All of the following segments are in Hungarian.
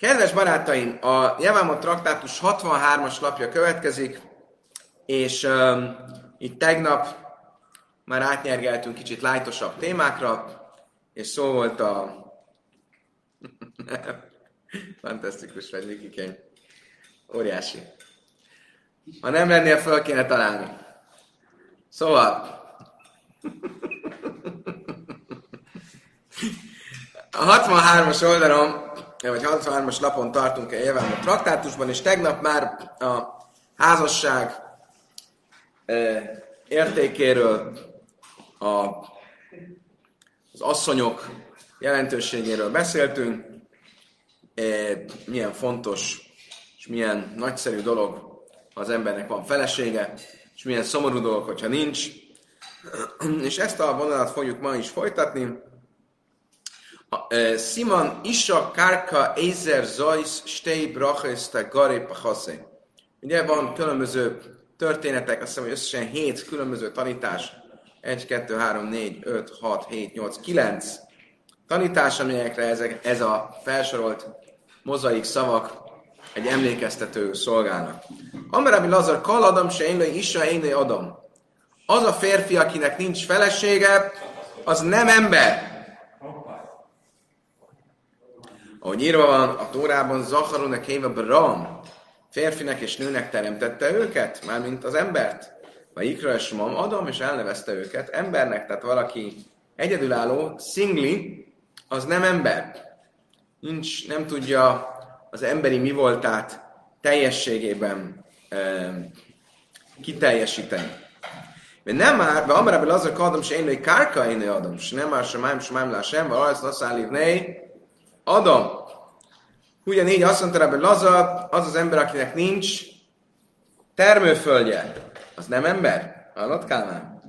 Kedves barátaim, a Jövámot traktátus 63-as lapja következik, és itt tegnap már átnyergeltünk kicsit lájtosabb témákra, és szó volt a... Fantasztikus vagy, Nikikény. Óriási. Ha nem lennél, föl kéne találni. Szóval... A 63-as oldalon, vagy 63-as lapon tartunk a Jövámot traktátusban, és tegnap már a házasság értékéről, az asszonyok jelentőségéről beszéltünk, milyen fontos és milyen nagyszerű dolog, ha az embernek van felesége, és milyen szomorú dolog, hogyha nincs. És ezt a vonalat fogjuk ma is folytatni. Simon Issa, karka Ezer, zois stei Brahez, Garipa, Hassé. Ugye van különböző történetek, azt hiszem, hogy összesen 7 különböző tanítás. 1, 2, 3, 4, 5, 6, 7, 8, 9 tanítás, amelyekre ez a felsorolt mozaik szavak egy emlékeztető szolgálnak. Amber Abbi Lazar, kal Adam, se énlői, Issa, énlői Adam. Az a férfi, akinek nincs felesége, az nem ember. Ahogy írva van a Tórában, Zaharón éve Bram, férfinek és nőnek teremtette őket, mármint az embert. Vagy Ikra és Simon Adam, és elnevezte őket embernek, tehát valaki egyedülálló, szingli, az nem ember. Nincs, nem tudja az emberi mi voltát teljességében kiteljesíteni. Nem már, de Amber Abbi Lazar Adam, se énlői kárka énlői Adam, se nem már, se májm lá sem, vagy arra azt állítnéi, Adam. Ugyanígy azt mondta Abbi Lazar, az az ember, akinek nincs termőföldje. Az nem ember? Hallott, Kálmán?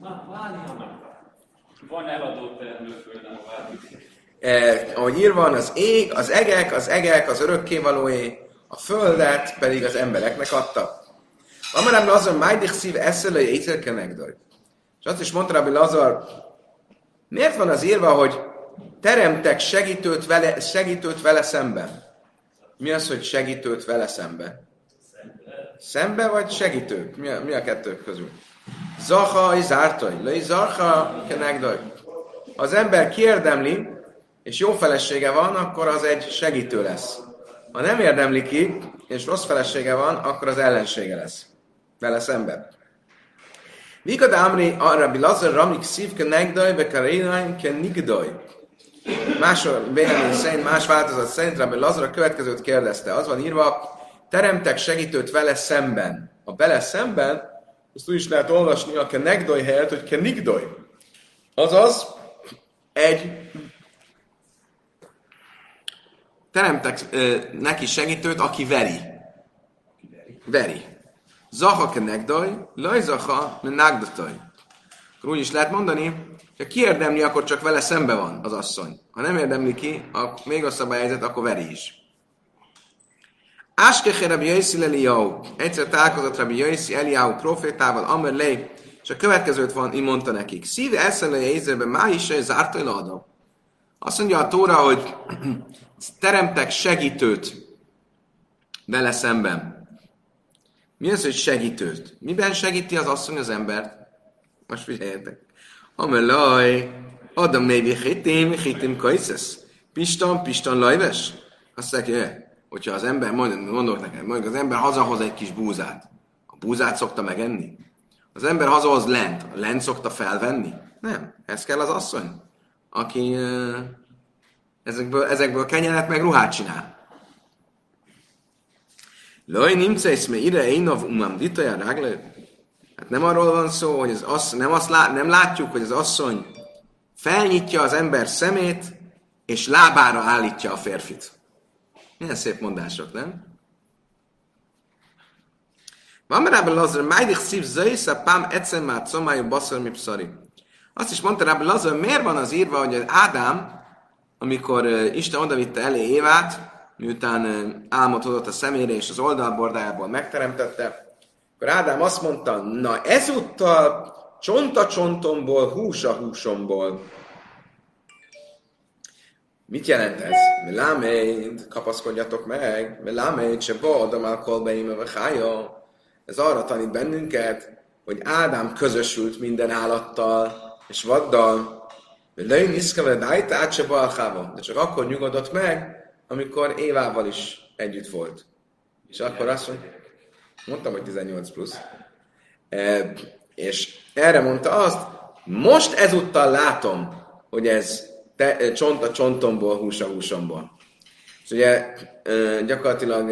Van eladó termőföld, nem a válik. Ahogy írva van, az ég, az egek, az örökkévalóé, a földet pedig az embereknek adta. Amber Abbi Lazar májdik szív eszelői ételkenekdor. És azt is mondta Abbi Lazar, miért van az írva, hogy teremtek segítőt vele szemben. Mi az, hogy segítőt vele szemben? Szembe vagy segítő? Mi a kettők közül? Zahaj zártoj, lej zarha kenegdoj. Ha az ember kiérdemli, és jó felesége van, akkor az egy segítő lesz. Ha nem érdemli ki, és rossz felesége van, akkor az ellensége lesz. Vele szemben. Vikad Amri arra bilazar ramik szív kenegdoj, bekarénaim kenigdoj. Más vélemény szerint, más változat szerint Abbi Lazar a következőt kérdezte. Az van írva, teremtek segítőt vele szemben. A vele szemben, ezt úgy is lehet olvasni a kenegdoj helyett, hogy kenigdoj. Azaz, teremtek neki segítőt, aki veri. Zaha kenegdoj, lajzaha menagdatoj. Úgy is lehet mondani, ha kiérdemli, akkor csak vele szembe van az asszony. Ha nem érdemli ki, még rosszabb a helyzet, akkor veri is. Áske Rabbi Yosi Eliyahu. Egyszer találkozott Rabbi Yosi Eliyahu profétával, Amber Lej, és a következőt van, így mondta nekik. Szíve eszelője ézőben má is, és zártól adom. Azt mondja a Tóra, hogy teremtek segítőt vele szemben. Mi az, hogy segítőt? Miben segíti az asszony az embert? Most figyeljetek. Amelaj, Adam névi hitim kajszesz. Pistan lajves. Azt mondják, hogyha az ember, mondjuk az ember hazahoz egy kis búzát. A búzát szokta megenni? Az ember hazahoz lent. A lent szokta felvenni? Nem. Ez kell az asszony, aki ezekből kenyeret meg ruhát csinál. Laj, nimcejsz me ire énav umám ditaja ráglő. Hát nem arról van szó, hogy nem látjuk, hogy az asszony felnyitja az ember szemét, és lábára állítja a férfit. Milyen szép mondások, nem? Amber Abbi Lazar, májdik szív zöjsze pám egyszer már comájú baszor mi pszari. Azt is mondta Abbi Lazar, miért van az írva, hogy Ádám, amikor Isten odavitte elé Évát, miután álmot hozott a szemére, és az oldalbordájából megteremtette, akkor Ádám azt mondta, na ezúttal csont a csontomból, hús a húsomból. Mit jelent ez? Meláméd, kapaszkodjatok meg, meláméd, se boldom alkolbeim a hája. Ez arra tanít bennünket, hogy Ádám közösült minden állattal és vaddal, de csak akkor nyugodott meg, amikor Évával is együtt volt. És akkor azt mondtam, hogy 18 plusz. És erre mondta azt, most ezúttal látom, hogy ez csont a csontomból, hús a húsomból. És ugye gyakorlatilag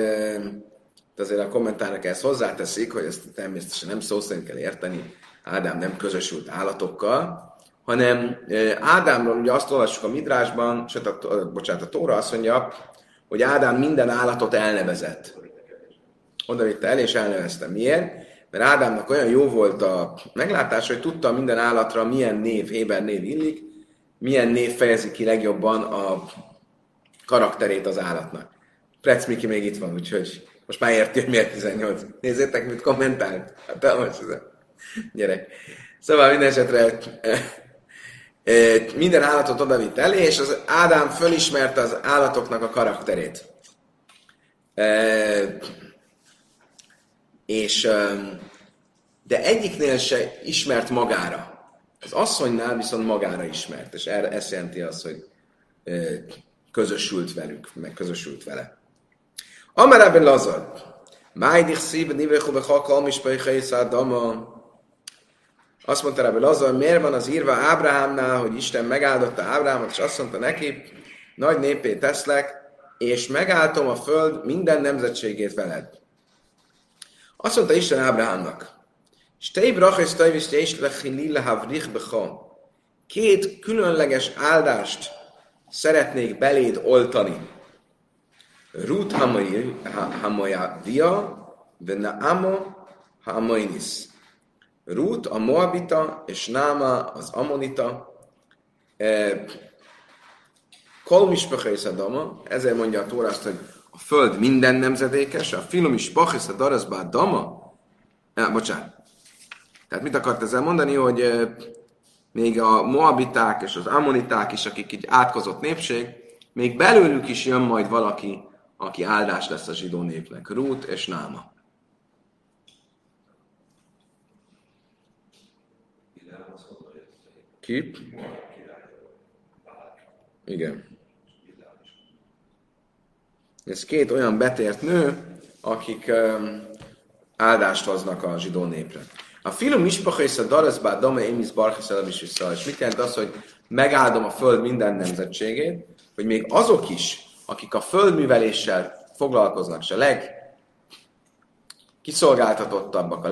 azért a kommentárnak ezt hozzáteszik, hogy ezt természetesen nem szó szerint kell érteni, Ádám nem közösült állatokkal, hanem Ádámról ugye azt olvassuk a Midrásban, sőt, a Tóra azt mondja, hogy Ádám minden állatot elnevezett. Oda vitte el, és elnevezte. Miért? Mert Ádámnak olyan jó volt a meglátás, hogy tudta minden állatra, milyen név, héber név illik, milyen név fejezi ki legjobban a karakterét az állatnak. Prec Miki még itt van, úgyhogy most már érti, hogy miért 18. Nézzétek, mit kommentált. Hát te most ez a gyerek. Szóval minden esetre minden állatot odavitt elé, és az Ádám fölismerte az állatoknak a karakterét. De egyiknél se ismert magára. Az asszonynál viszont magára ismert, és ezt jelenti az, hogy közösült velük, meg közösült vele. Amber Abbi Lazar. Azt mondta Abbi Lazar, miért van az írva Ábrahámnál, hogy Isten megáldotta Ábrahámot, és azt mondta neki, nagy népé teszlek, és megálltom a föld minden nemzetségét veled. Azt mondta Isten Ábrahámnak, stei Brahez tajvis és lechilil havrich becha. Két különleges áldást szeretnék beléd oltani. Rut hamoyadia, de naamo hamoinis. Rut a moabita, és Náma az amonita. Kolmis pachesz adama, ezért mondja a Tóra azt, hogy a föld minden nemzedékes, a filomis pachesz adaraszba adama. Bocsánat. Tehát mit akart ezzel mondani, hogy még a moabiták és az ammoniták is, akik így átkozott népség, még belőlük is jön majd valaki, aki áldás lesz a zsidó népnek. Rút és Náma. Ki? Igen. Ez két olyan betért nő, akik áldást hoznak a zsidó népre. A film mispacha és a daraszbá dama émisz barkesz elabis vissza. És mit jelent az, hogy megáldom a föld minden nemzetségét, hogy még azok is, akik a földműveléssel foglalkoznak, és a legkiszolgáltatottabbak, a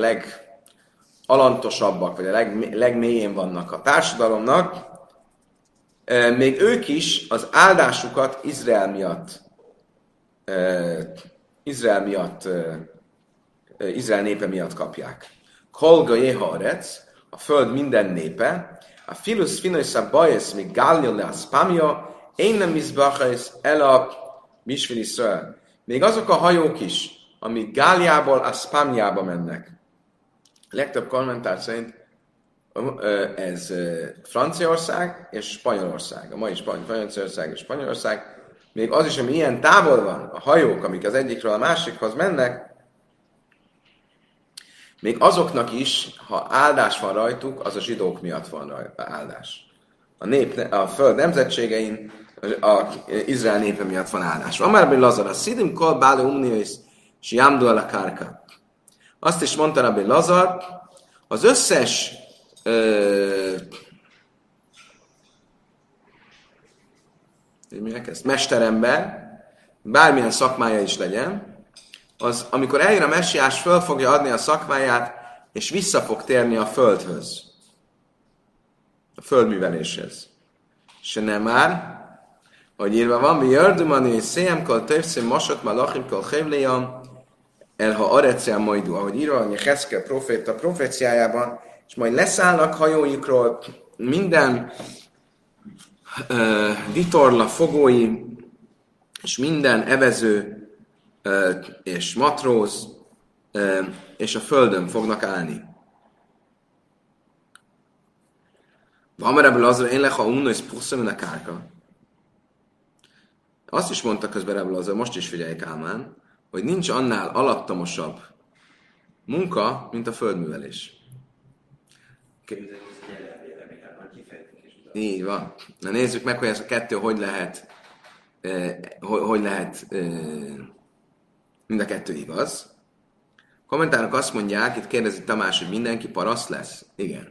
legalantosabbak, vagy a legmélyén vannak a társadalomnak, még ők is az áldásukat Izrael népe miatt kapják. Kolga Jeharec, a föld minden népe, a Filus Finoisa Bajesz, mi Gália le a Spámya, én nem izbachajsz el a Misfiliszről. Még azok a hajók is, amik Gáliából a Spámjába mennek. A legtöbb kommentár szerint ez Franciaország és Spanyolország. A mai Franciaország és Spanyolország. Még az is, ami ilyen távol van, a hajók, amik az egyikről a másikhoz mennek, még azoknak is, ha áldás van rajtuk, az a zsidók miatt van rajta áldás. A föld nemzetségein, az Izrael népe miatt van áldás. Amber Abbi Lazar, a szidim kol bále umnióis, és jámdó el a karka. Azt is mondta Abbi Lazar, az összes mesterember, bármilyen szakmája is legyen, az, amikor eljön a messiás, föl fogja adni a szakmáját, és vissza fog térni a földhöz. A földműveléshez. És nem már, hogy írva van, mi jördümani, és szémkal tövszém, masot, malachimkal hevléjam, elha arecel majdú, ahogy írva van, hogy Heszkel proféta proféciájában, és majd leszállnak hajóikról minden vitorla fogói, és minden evező, és matróz, és a földön fognak állni. Amber Abbi Lazar, én leha unnois puszom a kárka. Azt is mondta közben ebből az, most is figyelj Kálmán, hogy nincs annál alattomosabb munka, mint a földművelés. Így van. Na nézzük meg, hogy ez a kettő hogy lehet mind a kettő igaz. Kommentárok azt mondják, itt kérdezi Tamás, hogy mindenki paraszt lesz. Igen.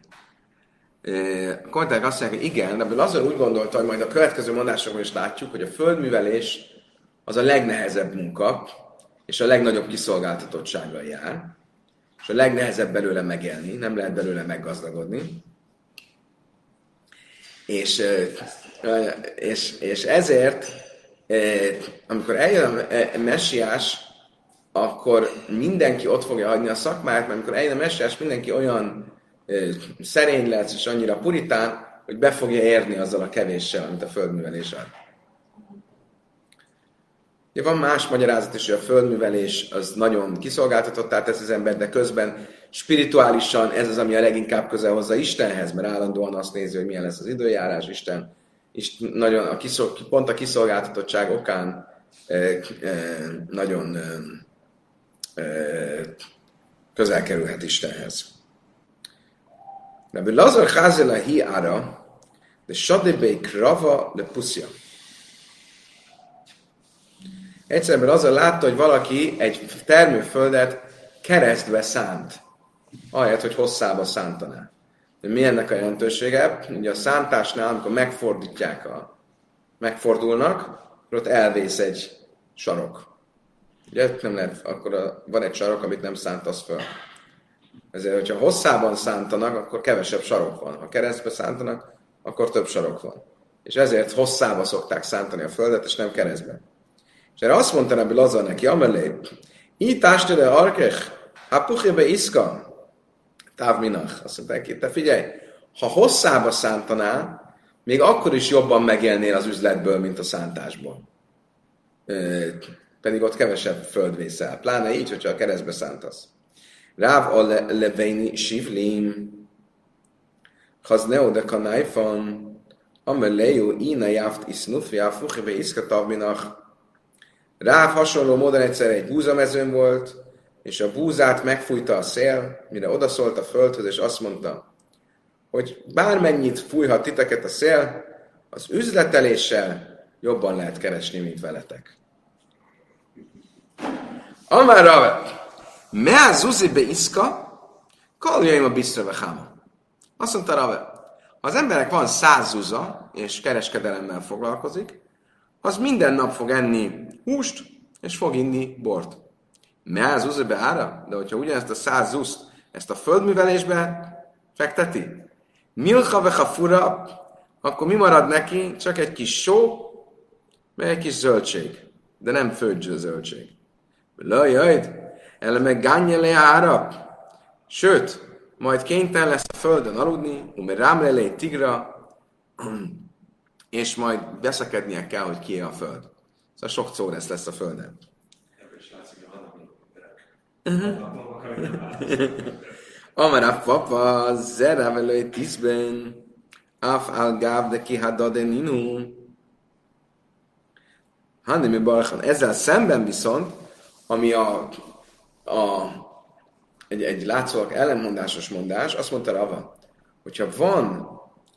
A kommentárok azt mondják, hogy igen, ebből Lazar úgy gondolta, hogy majd a következő mondásokban is látjuk, hogy a földművelés az a legnehezebb munka, és a legnagyobb kiszolgáltatottsággal jár, és a legnehezebb belőle megélni, nem lehet belőle meggazdagodni. És ezért, amikor eljön a messiás, akkor mindenki ott fogja hagyni a szakmát, mert amikor eljön a messiás, mindenki olyan szerény lesz, és annyira puritán, hogy be fogja érni azzal a kevéssel, amit a földművelés ad. Ja, van más magyarázat is, hogy a földművelés az nagyon kiszolgáltatottá tesz az ember, de közben spirituálisan ez az, ami a leginkább közel hozza Istenhez, mert állandóan azt nézi, hogy milyen lesz az időjárás, Isten, és nagyon pont a kiszolgáltatottság okán nagyon közel kerülhet Istenhez. Rabbi Lazar Házel a hiára, de Sadibé Krava le Puszja. Egyszerűen azzal látta, hogy valaki egy termőföldet keresztbe szánt, ahelyett, hogy hosszába szántaná. De mi ennek a jelentősége? Ugye a szántásnál, amikor megfordulnak, ott elvész egy sarok. Ugye nem lehet, akkor van egy sarok, amit nem szántasz föl. Ezért, hogyha hosszában szántanak, akkor kevesebb sarok van. Ha keresztbe szántanak, akkor több sarok van. És ezért hosszába szokták szántani a földet, és nem keresztbe. És erre azt mondta Abbi Lazar neki, amelé, így tástere arkech, hapuchébe iszka, távminach. Azt mondták, itt te figyelj, ha hosszába szántanál, még akkor is jobban megélnél az üzletből, mint a szántásból. Pedig ott kevesebb föld vészel. Pláne így, hogyha a keresztbe szántasz. Ráv a leveini sivlim, hazneo de kanájfan, amelejó ína jáft isznuf, jáfuchébe iszka távminach. Ráv hasonló módon egyszer egy búzamezőn volt, és a búzát megfújta a szél, mire odaszólt a földhöz, és azt mondta, hogy bármennyit fújhat titeket a szél, az üzleteléssel jobban lehet keresni, mint veletek. Amber Abbi, me zuzibe iszka, kaljaim a bisztreve háma. Azt mondta Abbi, az emberek van 100 zuza, és kereskedelemmel foglalkozik, az minden nap fog enni húst, és fog inni bort. Me zuzibe ára, de hogyha ugyanezt a 100 zuzt, ezt a földművelésbe fekteti, Milcha vechafura, akkor mi marad neki? Csak egy kis só, meg egy kis zöldség. De nem földzső zöldség. Lajajd, ele meg gányele ára. Sőt, majd kénytelen lesz a földön aludni, rámlelé tigra, és majd beszekednie kell, hogy kié a föld. Szóval sok córesz lesz a földön. Ebből is látszik, hogy Amara papa zerevelői tízben, af algáv de kihadodeninu. Handemi barchan. Ezzel szemben viszont, ami egy látszólag ellenmondásos mondás, azt mondta Rava, hogyha van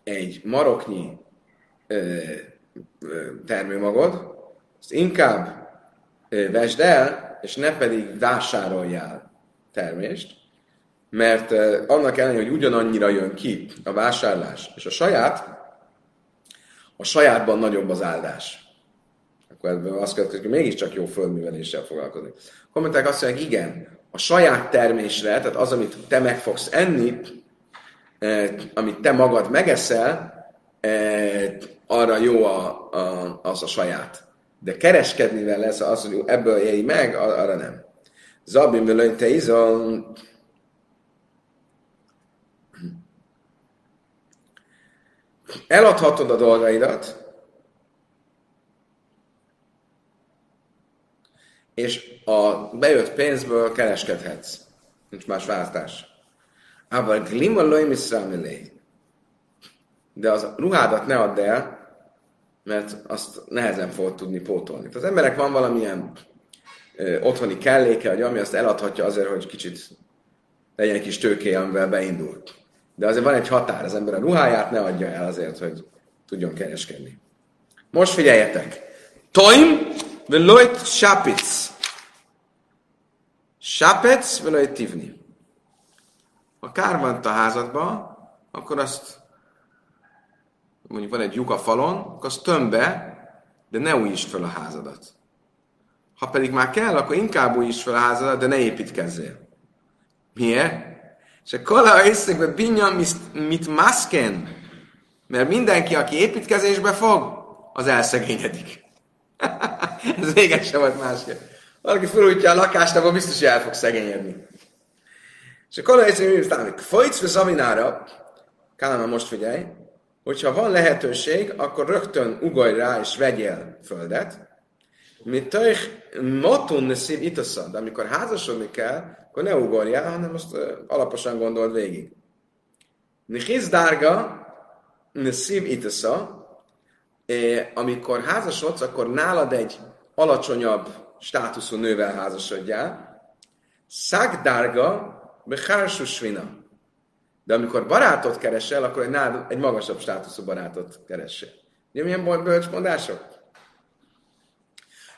egy maroknyi termőmagod, azt inkább vesd el, és ne pedig vásároljál termést, mert annak ellenére, hogy ugyanannyira jön ki a vásárlás, és a sajátban nagyobb az áldás. Akkor ebből azt következik, hogy mégiscsak jó földműveléssel foglalkozni. Kommentálják azt mondják, igen, a saját termésre, tehát az, amit te meg fogsz enni, amit te magad megeszel, arra jó az a saját. De kereskedni vele lesz az, hogy ebből élj meg, arra nem. Zabimbe löny te izon... Eladhatod a dolgaidat, és a bejött pénzből kereskedhetsz. Nincs más választás. Aber glima loimisra milé. De az ruhádat ne add el, mert azt nehezen fogod tudni pótolni. Tehát az emberek van valamilyen otthoni kelléke, vagy ami azt eladhatja azért, hogy kicsit legyen egy kis tőkéje, amivel beindult. De azért van egy határ, az ember a ruháját ne adja el azért, hogy tudjon kereskedni. Most figyeljetek! Toim veloit sápic. Sápec veloit tivni. Ha kár van a házadban, akkor azt mondjuk van egy lyuk a falon, akkor azt tömd be, de ne újítsd fel a házadat. Ha pedig már kell, akkor inkább újítsd fel a házadat, de ne építkezzél. Miért? És a kola észekbe binja mit maszken, mert mindenki, aki építkezésbe fog, az elszegényedik. Ez régen sem volt másképp. Valaki felújítja a lakást, akkor biztos, hogy el fog szegényedni. És a kola észekbe binja mit maszken, folytsz vesz avinára, kállam, most figyelj, hogyha van lehetőség, akkor rögtön ugolj rá és vegyél földet. Mint tőch matun neszív itaszad, amikor házasodni kell, akkor ne ugorjál, hanem azt alaposan gondold végig. Nihiz dárga neszív itasza, amikor házasodsz, akkor nálad egy alacsonyabb státuszú nővel házasodjál. Szák dárga behársusvina. De amikor barátot keresel, akkor egy magasabb státuszú barátot keresel. Ugye milyen bölcsmondások?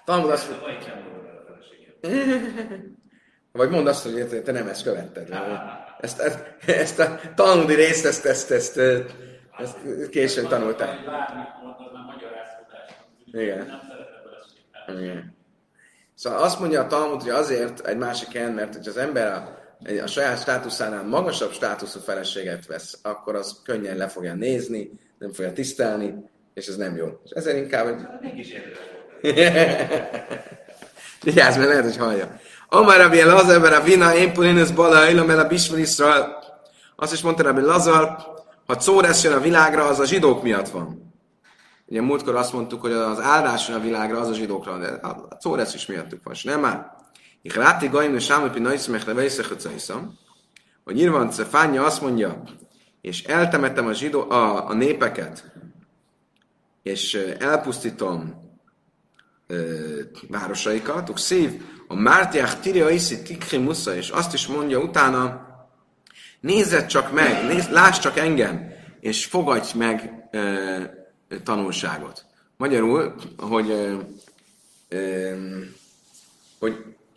Talán azt, vagy mondd azt, hogy te nem ezt követted. Ezt a tanulni részt, ezt későn tanultál. Igen. Igen. Szóval azt mondja a Talmud, hogy azért egy másik helyen, mert hogy az ember a saját státuszánál magasabb státuszú feleséget vesz, akkor az könnyen le fogja nézni, nem fogja tisztelni, és ez nem jó. És ezért inkább... Vigyázz, mert lehet, hogy hallja. Amber Abbi Lazar, mert a vina, én pulinus bala, illom el a bismillisra. Azt is mondta Abbi Lazar, ha Czóresz jön a világra, az a zsidók miatt van. Ugye múltkor azt mondtuk, hogy az áldás jön a világra, az a zsidókra, de a Czóresz is miattuk van, és nem már. Ich ráti gaim, és sámöpi naicmekre vejszekhacaisam, hogy Irvan Cefánja azt mondja, és eltemetem a népeket, és elpusztítom városaikat, szív, a mártiák tirja iszi tikri musza, és azt is mondja utána, nézzed csak meg, láss csak engem, és fogadj meg tanulságot. Magyarul, hogy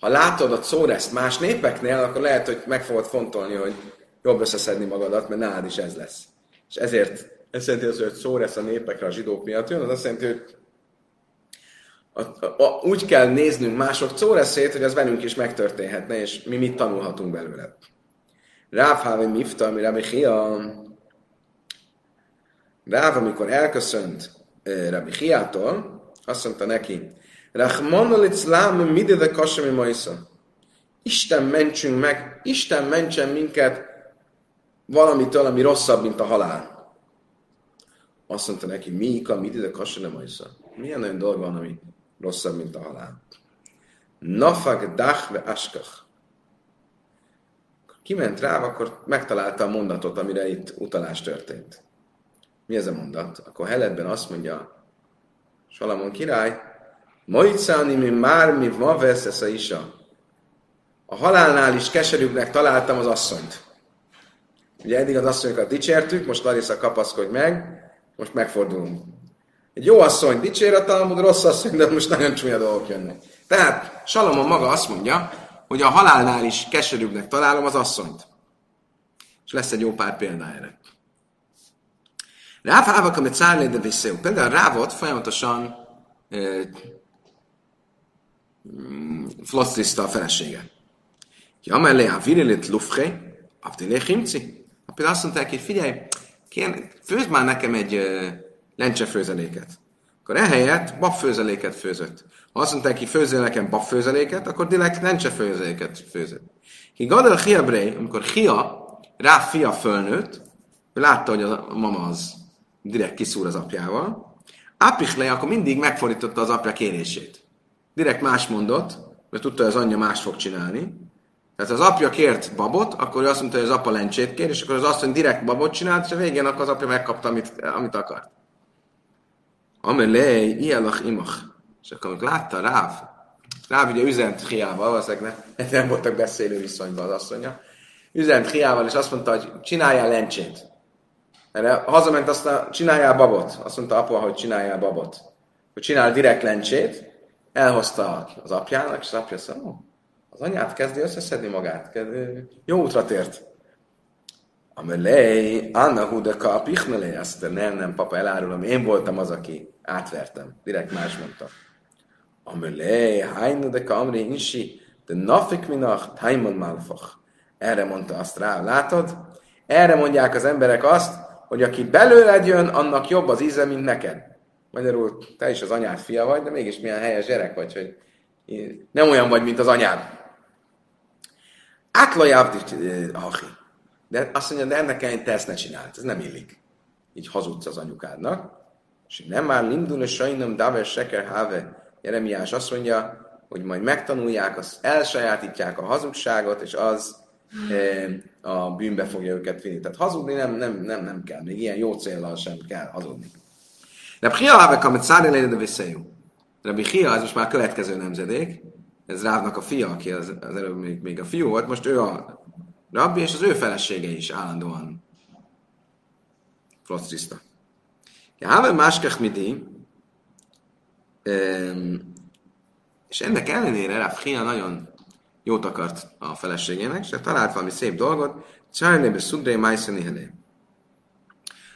ha látod a Czóreszt más népeknél, akkor lehet, hogy meg fogod fontolni, hogy jobb összeszedni magadat, mert nálad is ez lesz. És ezért, ez jelenti az, hogy Czóresz a népekre a zsidók miatt jön, az azt jelenti, hogy úgy kell néznünk mások Czóreszét, hogy az velünk is megtörténhetne, és mi mit tanulhatunk belőle. Ráv hávén mifta, mi Rabbi Chia. Ráv, amikor elköszönt Rabbi Chiától, azt mondta neki, Isten mentsen minket valamitől, ami rosszabb, mint a halál. Azt mondta neki, milyen olyan dolog van, ami rosszabb, mint a halál. Nafag dachve askach. Kiment rá, akkor megtalálta a mondatot, amire itt utalás történt. Mi ez a mondat? Akkor Heletben azt mondja Salamon király, Moicani mi már mi ma vesz ez a isa. A halálnál is keserűbbnek találtam az asszonyt. Ugye eddig az asszonyokat dicsértük, most Larissa kapaszkodj meg, most megfordulunk. Egy jó asszony dicsér a Talmud, rossz asszony, de most nagyon csúnya dolgok jönnek. Tehát Salamon maga azt mondja, hogy a halálnál is keserűbbnek találom az asszonyt. És lesz egy jó pár példa erre. Ráv hávak, amit szárnéd, de visszél. Például Rávot folyamatosan flosztriszta a felesége. Ja, mellé a virilit lufré, abdilé himci. Például azt mondták, hogy figyelj, főzd már nekem egy lencsefőzeléket. Akkor ehelyett babfőzeléket főzött. Ha azt mondták, ki főzél nekem babfőzeléket, akkor direkt lencsefőzeléket főzött. Ki gadol hiabré, amikor Hia, Ráv fia fölnőtt, ő látta, hogy a mama az direkt kiszúr az apjával, Apichle, akkor mindig megfordította az apja kérését. Direkt más mondott, mert tudta, hogy az anyja más fog csinálni. Tehát az apja kért babot, akkor ő azt mondta, hogy az apa lencsét kér, és akkor az asszony direkt babot csinált, és a végén akkor az apja megkapta, amit akart. Amelej, ijelach imach. És akkor amikor látta Ráv ugye üzent Hiával, valószínűleg nem voltak beszélő viszonyban az asszonya. Üzent Hiával, és azt mondta, hogy csináljál lencsét. Erre hazament, aztán csináljál babot. Azt mondta apa, hogy csináljál babot. Hogy csinál direkt lencsét, elhozta az apjának, és az apja azt mondta, az anyát kezdi összeszedni magát. Jó útra tért. Amelej, Anna Hudeka, Pichnelej, azt mondta, nem, papa, elárulom, én voltam az, aki átvertem. Direkt más mondta. Amelej, Hainu de Kamri Insi, de Nafik Minach, Haimon Malfach. Erre mondta azt rá, látod? Erre mondják az emberek azt, hogy aki belőled jön, annak jobb az íze, mint neked. Magyarul te is az anyád fia vagy, de mégis milyen helyes gyerek vagy, hogy nem olyan vagy, mint az anyád. Átlajávd, de azt mondja, de ennek ellenére te ezt ne csináld, ez nem illik. Így hazudsz az anyukádnak. És nem már lindulni sajnom daver seker have. Jeremiás azt mondja, hogy majd megtanulják, elsajátítják a hazugságot, és az a bűnbe fogja őket vinni. Tehát hazudni nem kell, még ilyen jó céllal sem kell hazudni. Rabbi Hia hávek, amit szári lényed a visszajú. Rabbi Hia, ez most már a következő nemzedék, ez Rávnak a fia, aki az előbb még a fiú volt, most ő a rabbi, és az ő felesége is állandóan floctriszta. Hávek máskech midi, és ennek ellenére Rav Hia nagyon jót akart a feleségének, és talált valami szép dolgot, Csárnébe Szudré Májszenihelé.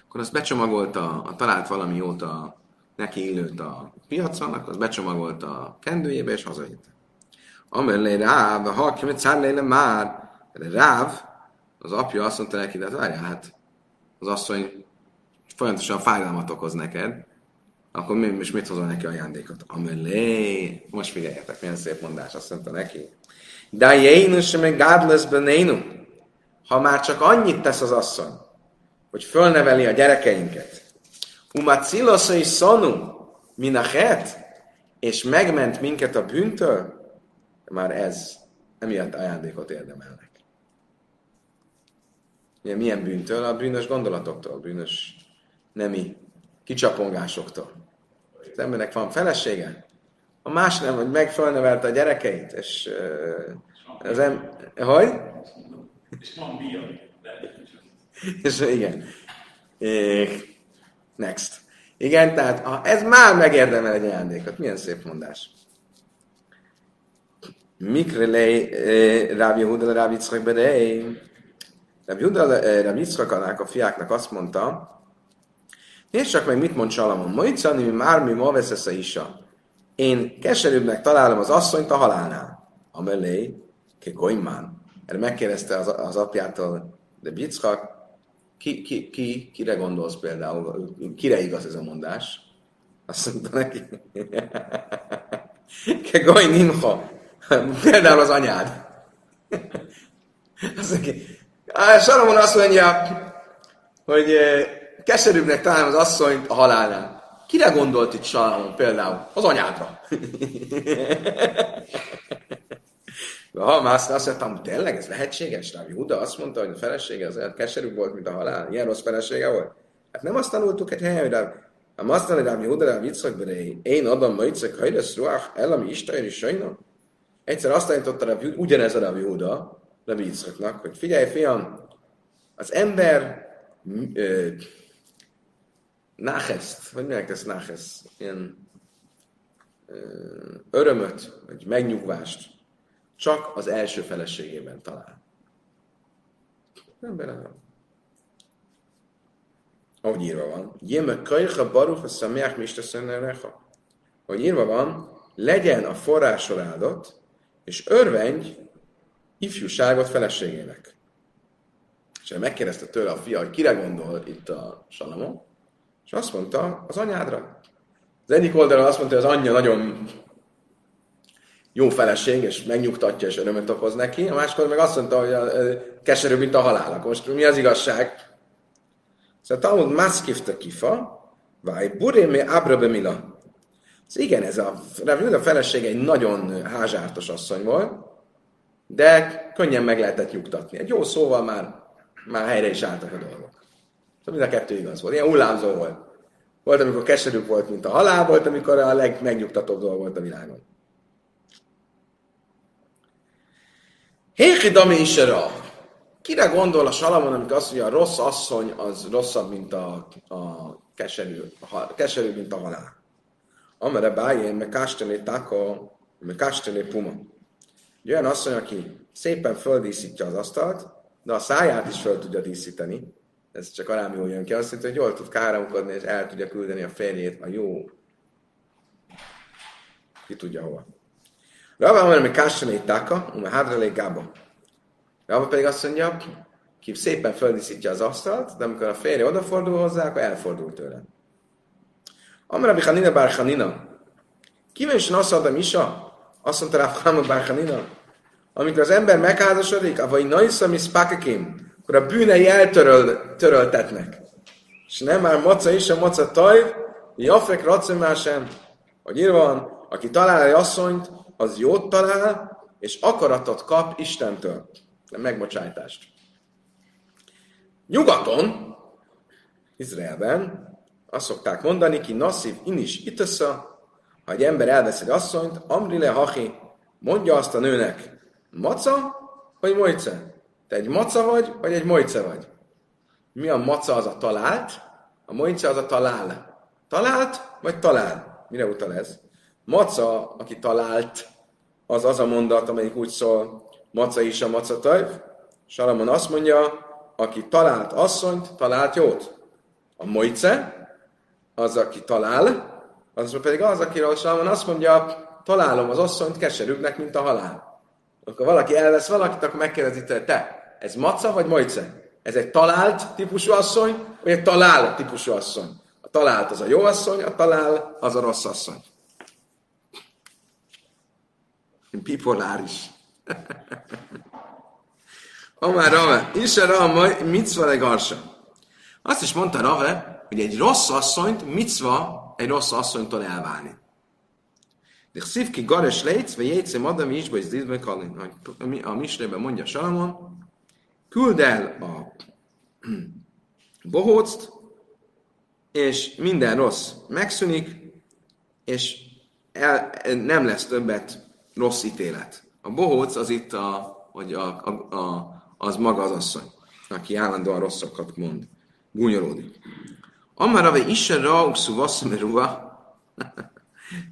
Akkor azt becsomagolta, talált valami jót neki illőt a piacon, akkor azt becsomagolta a kendőjébe, és hazavitte. Amerlé Ráv, a halkimit szárléle már, Ráv, az apja azt mondta neki, de hát várjál, hát az asszony folyamatosan fájdalmat okoz neked, akkor mit hozol neki ajándékot? Amelé! Most figyeljetek, milyen szép mondás, azt mondta neki. De jénus meg gádlesz benénu. Ha már csak annyit tesz az asszony, hogy fölneveli a gyerekeinket. Umaciloszai szonu minachet, és megment minket a bűntől, már ez emiatt ajándékot érdemelnek. Ugye, milyen bűntől? A bűnös gondolatoktól, bűnös nemi kicsapongásoktól. Az embernek van felesége, a más nem, hogy megfölnevelte a gyerekeit, és az ember... Hogy? És van bíjani. És igen. Next. Igen, tehát ez már megérdemel egy ajándékot. Milyen szép mondás. Mikrelej Ráv Jehudal Ráv Yitzchak Berei. Ráv Jehudal Ráv Yitzchak a fiáknak azt mondta, nézd csak meg, mit mond Salamon. Ma itt szanni, mi már mi ma veszesz a isa. Én keserűbbnek találom az asszonyt a halálnál. Amelé, ke goimán. Erre megkérdezte az apjától, de Yitzchak, kire gondolsz például? Kire igaz ez a mondás? Azt mondta neki. Ke goim nimha. Például az anyád. Azt mondja, Salamon azt mondja, hogy keserűbbnek találom az asszonyt a halálnál. Kire gondolt itt Salamon például? Az anyádra. Ha más, azt mondtam, tényleg ez lehetséges? Ráv Júda azt mondta, hogy a felesége az olyan keserűbb volt, mint a halál. Ilyen rossz felesége volt? Hát nem azt tanultuk egy helyen, hogy nem azt tanultuk, hogy Ráv Júda Ráv Yitzchak Berei, én Adam ma Yitzchak Hajdes Ruach, Elami Istajr is Sajna. Egyszer azt tanította Ráv Júda, ugyanez a Ráv Júda Ráv Yitzchaknak, hogy figyelj fiam, az ember Náheszt, vagy minek tesz náheszt? Ilyen örömöt, vagy megnyugvást csak az első feleségében talál. Nem benne. Ahogy írva van. Jéme kajha baruch a szemják misteszönne reha. Ahogy írva van, legyen a forrásor áldott, és örvendj ifjúságot feleségének. És megkérdezte tőle a fia, hogy kire gondol itt a Salamon, és azt mondta, az anyádra. Az egyik oldalon azt mondta, hogy az anyja nagyon jó feleség, és megnyugtatja, és örömet okoz neki. A másik oldalon meg azt mondta, hogy keserűbb, mint a halál. Most mi az igazság? Szóval Talmud mászkifta kifa, vaj burémé ábrabemila. Igen, ez a feleség egy nagyon házsártos asszony volt, de könnyen meg lehetett nyugtatni. Egy jó szóval már helyre is álltak a dolgok. Mind a kettő igaz volt. Ilyen hullámzó volt. Volt, amikor keserűbb volt, mint a halál, volt, amikor a legmegnyugtatóbb dolog volt a világon. Héhidami is ra. Kire gondol a Salamon, amikor azt mondja, a rossz asszony az rosszabb, mint a keserű, mint a halál. Amere bájén, me kástené puma. Egy olyan asszony, aki szépen földíszítja az asztalt, de a száját is föl tudja díszíteni. Ez csak arám jól jön ki. Azt mondja, hogy jól tud káromkodni, és el tudja küldeni a férjét, a jó. Ki tudja hova. Rava mondja, me kástené táka, me hádralé gába. Rava pedig azt mondja, ki szépen földíszítja az asztalt, de amikor a férje odafordul hozzá, akkor elfordul tőle. Amra bichanina bárchanina. Kíváncsi Nasszadam Isa? Azt mondta rá Fáma bárchanina. Amikor az ember megházasodik, avagy naiszami szpákekim, akkor a bűnei eltöröltetnek. És nem már maca is, a maca taj, jafek racemásem, hogy írva van, aki talál egy asszonyt, az jót talál, és akaratot kap Istentől. Nem megbocsájtást. Nyugaton, Izraelben, azt szokták mondani, ki nasszív inis itasza, ha egy ember elvesz egy asszonyt, amrile hachi, mondja azt a nőnek, maca vagy mojce? Te egy maca vagy egy mojce vagy? Mi a maca az a talált, a mojce az a talál. Talált vagy talál? Mire utal ez? Maca, aki talált, az a mondat, amelyik úgy szól, maca is a maca tajv. Salamon azt mondja, aki talált asszonyt, talált jót. A mojce, az, aki talál, az pedig az, akiről Salamon azt mondja, találom az asszonyt keserűbbnek, mint a halál. Akkor valaki elvesz valakit, akkor megkérdezi tőle, te, ez maca vagy mojce? Ez egy talált típusú asszony, vagy egy talál típusú asszony? A talált az a jó asszony, a talál az a rossz asszony. Bipoláris. Amár Rave, Isra, micva legarsa. Azt is mondta Rave, hogy egy rossz asszonyt, micva egy rossz asszonytól elválni. De szívki gares létsz, vagy jétszém adami isba, és díszben kallin. A Mislében mondja Salamon, küld el a bohócot, és minden rossz megszűnik, és nem lesz többet rossz ítélet. A bohóc az itt az maga az asszony, aki állandóan rosszakat mond, gúnyolódik. Amarave isse rauxu vasszameruva,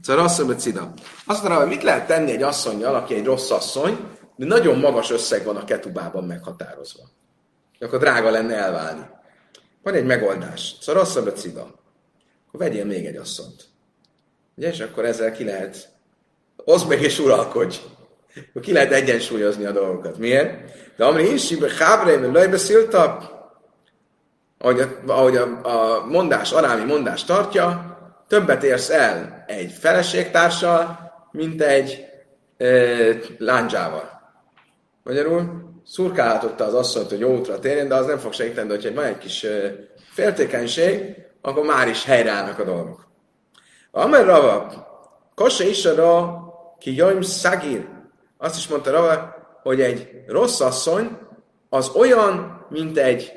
carasszabe cida. Azt mondta, hogy mit lehet tenni egy asszonnyal, aki egy rossz asszony, de nagyon magas összeg van a ketubában meghatározva. Akkor drága lenne elválni. Van egy megoldás. Carasszabe cida. Akkor vegyél még egy asszonyt. Ugye, és akkor ezzel ki lehet, oszd meg és uralkodj. Akkor ki lehet egyensúlyozni a dolgokat. Miért? De amri insibe chábreim, lejbe sziltap, ahogy a mondás, arámi mondás tartja, többet érsz el egy feleségtársal, mint egy lándzsával. Magyarul szurkálhatott az asszonyt, hogy jó útra térjen, de az nem fog segíteni, de hogyha van egy kis féltékenység, akkor már is helyreállnak a dolgok. Amen Rava, Kosse Isara, ki Jaim Szagir. Azt is mondta Rava, hogy egy rossz asszony az olyan, mint egy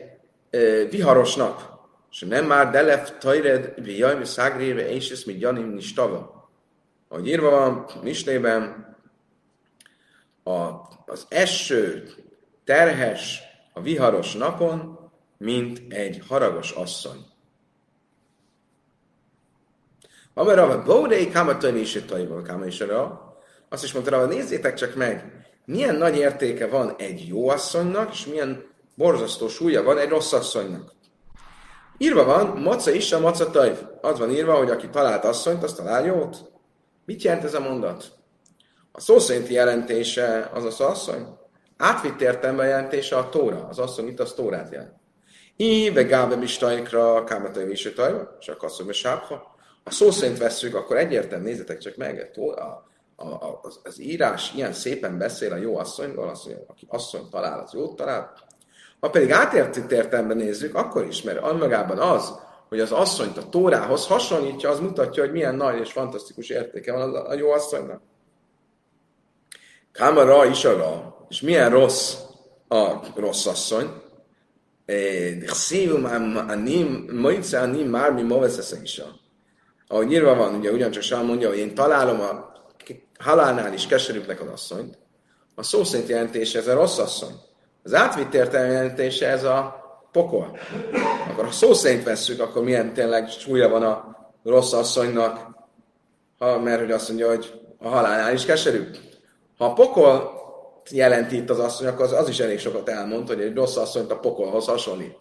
viharos nap, és nem már delef tajred vijajmi szágréve és ezt mi gyanim nistava. Ahogy írva van Mislében, az eső terhes a viharos napon, mint egy haragos asszony. Amerava bódei kámatajni is tajval kámaisra. Azt is mondta, nézzétek csak meg, milyen nagy értéke van egy jó asszonynak, és milyen borzasztó súlya van egy rossz asszonynak. Írva van, maca is a maca tajv. Az van írva, hogy aki talált asszonyt, az talál jót. Mit jelent ez a mondat? A szó szerinti jelentése az az asszony. Átvitt értelme jelentése a tóra. Az asszony itt az tórát jelent. Íve gábem is tajkra, kámatajv is tajva, csak asszony és sábha. A szó szerint vesszük, akkor egyértelmű, nézzetek csak meg, az írás ilyen szépen beszél a jó asszonyról, aki asszony talál, az jót talál. Ha pedig átértett értelemben nézzük, akkor is, mert önmagában az, hogy az asszonyt a tórához hasonlítja, az mutatja, hogy milyen nagy és fantasztikus értéke van a jó asszonynak. Kámara is a ra, és milyen rossz a rossz asszony. Ahogy nyilván van, ugye ugyancsak Sál mondja, hogy én találom a halálnál is keserűbbnek az asszonyt. A szó szerint jelentése ez a rossz asszony. Az átvitt értelmi jelentése ez a pokol. Akkor ha szó szerint vesszük, akkor milyen tényleg súlya van a rossz asszonynak, mert hogy azt mondja, hogy a halálnál is keserűbb. Ha a pokol jelenti itt az asszony, akkor az is elég sokat elmond, hogy egy rossz asszonyt a pokolhoz hasonlít.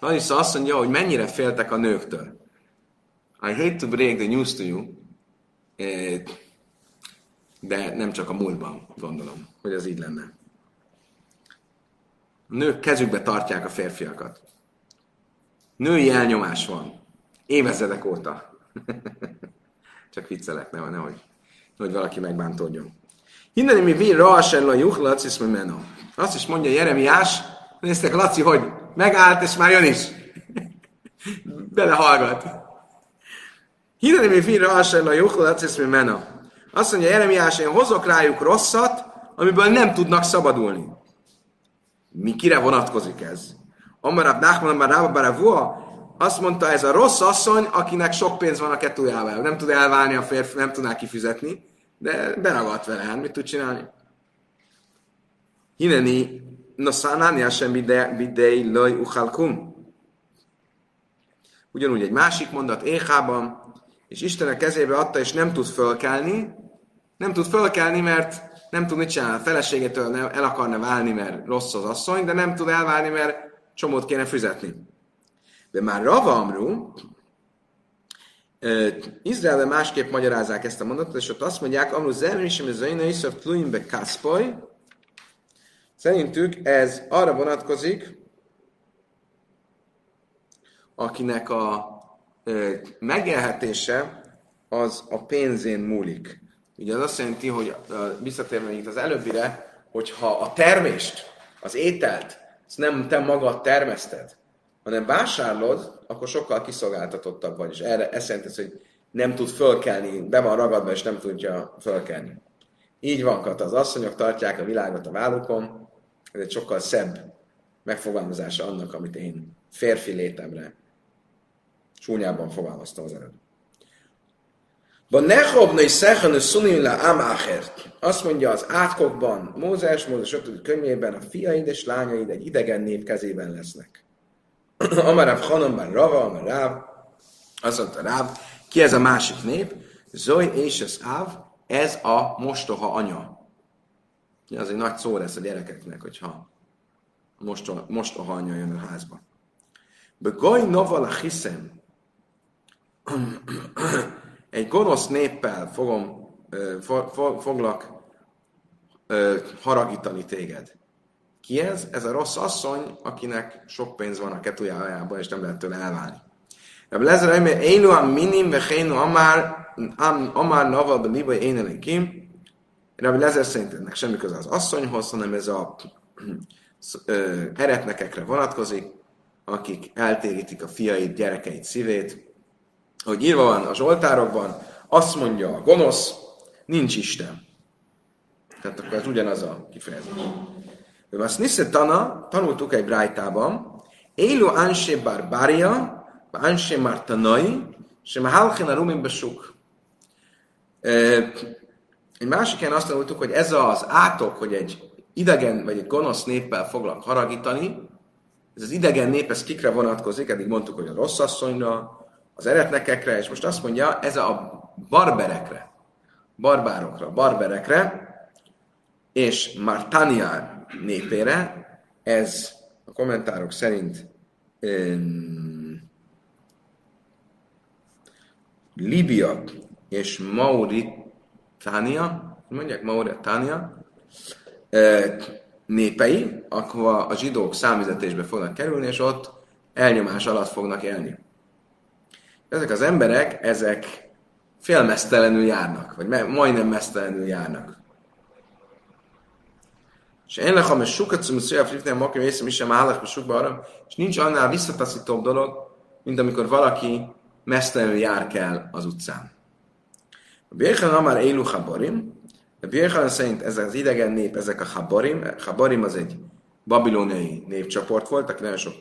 Anissa azt mondja, hogy mennyire féltek a nőktől. I hate to break the news to you, de nem csak a múltban, gondolom, hogy ez így lenne. A nők kezükbe tartják a férfiakat. Női elnyomás van. Évezredek óta. Csak viccelek, nehogy valaki megbántódjon. Hindeni mi vír rahasen a juh, lacis mi menó. Azt is mondja Jeremiás, néztek Laci, hogy megállt, és már jön is. Belehallgat. Hindeni mi vír rahasen a juh, lacis mi menó. Azt mondja Jeremiás, én hozok rájuk rosszat, amiből nem tudnak szabadulni. Mi kire vonatkozik ez? Amber Abbi Lazar azt mondta, ez a rossz asszony, akinek sok pénz van a ketújában. Nem tud elválni a férfi, nem tudná kifizetni, de beragadt vele, hát mit tud csinálni? Hineni, na szánánia sem bidei loj uhalkum. Ugyanúgy egy másik mondat, Éhában, és Isten a kezébe adta, és nem tud fölkelni. Nem tud fölkelni, mert nem tud mit csinálni. A feleségétől el akarna válni, mert rossz az asszony, de nem tud elválni, mert csomót kéne fizetni. De már Ravamru, Izraelben másképp magyarázzák ezt a mondatot, és ott azt mondják, Amru Zernisem Zaina Iszor Tluimbe Kaspoy. Szerintük ez arra vonatkozik, akinek a megélhetése az a pénzén múlik. Ugye az azt jelenti, hogy visszatérve itt az előbbire, hogyha a termést, az ételt, ezt nem te magad termeszted, hanem vásárlod, akkor sokkal kiszolgáltatottabb vagy. És erre eszentesz, hogy nem tud fölkelni, be van ragadva, és nem tudja fölkelni. Így van, Kata, az asszonyok tartják a világot a vállukon. Ez egy sokkal szebb megfogalmazása annak, amit én férfi létemre csúnyában fogalmaztam az előbb. Ba nehobnai szechanő szunimla ámáhert. Azt mondja az átkokban, Mózes 5. könyvében, a fiaid és lányaid egy idegen nép kezében lesznek. Amaráv Hanamban Rava, Amaráv, azt mondta Ráv, ki ez a másik nép? Zoin és az Áv, ez a mostoha anya. Ja, az egy nagy szó lesz a gyerekeknek, hogyha mostoha anya jön a házba. Begaj novala hiszem. Egy gonosz néppel foglak haragítani téged. Ki ez? Ez a rossz asszony, akinek sok pénz van a ketujájában, és nem lehet tőle elválni. Ebből lezre, hogy énu a minim, vagy énu amár naval, de mi vagy én elénkim. Ebből lezre szerint ennek semmi köze az asszonyhoz, hanem ez a eretnekekre vonatkozik, akik eltérítik a fiait, gyerekeit, szívét. Ahogy írva van a Zsoltárokban, azt mondja a gonosz, nincs Isten. Tehát akkor ez ugyanaz a kifejezés. Azt Niszetana, tanultuk egy brájtában, Élu Anse Barbaria, Anse Martanai, Sem Halkina Rumin Besuk. Egy másik helyen azt tanultuk, hogy ez az átok, hogy egy idegen vagy egy gonosz néppel foglak haragítani, ez az idegen nép, ez kikre vonatkozik, eddig mondtuk, hogy a rossz asszonyra, az eretnekekre, és most azt mondja, ez a barberekre, barbárokra, barberekre, és Martaniár népére, ez a kommentárok szerint Líbia és Mauritánia, mondják Mauritánia népei, akkor a zsidók számüzetésbe fognak kerülni, és ott elnyomás alatt fognak élni. Ezek az emberek, ezek félmeztelenül járnak, vagy majdnem meztelenül járnak. És én legalább sokat szomszédja friften makem észem is sem állak, és sokba arra, és nincs annál visszataszítóbb dolog, mint amikor valaki mesztelenül jár kell az utcán. A Bérhán már élő habarim, a Bérhán szerint ezek az idegen nép, ezek a habarim az egy babiloniai népcsoport volt, aki nagyon sok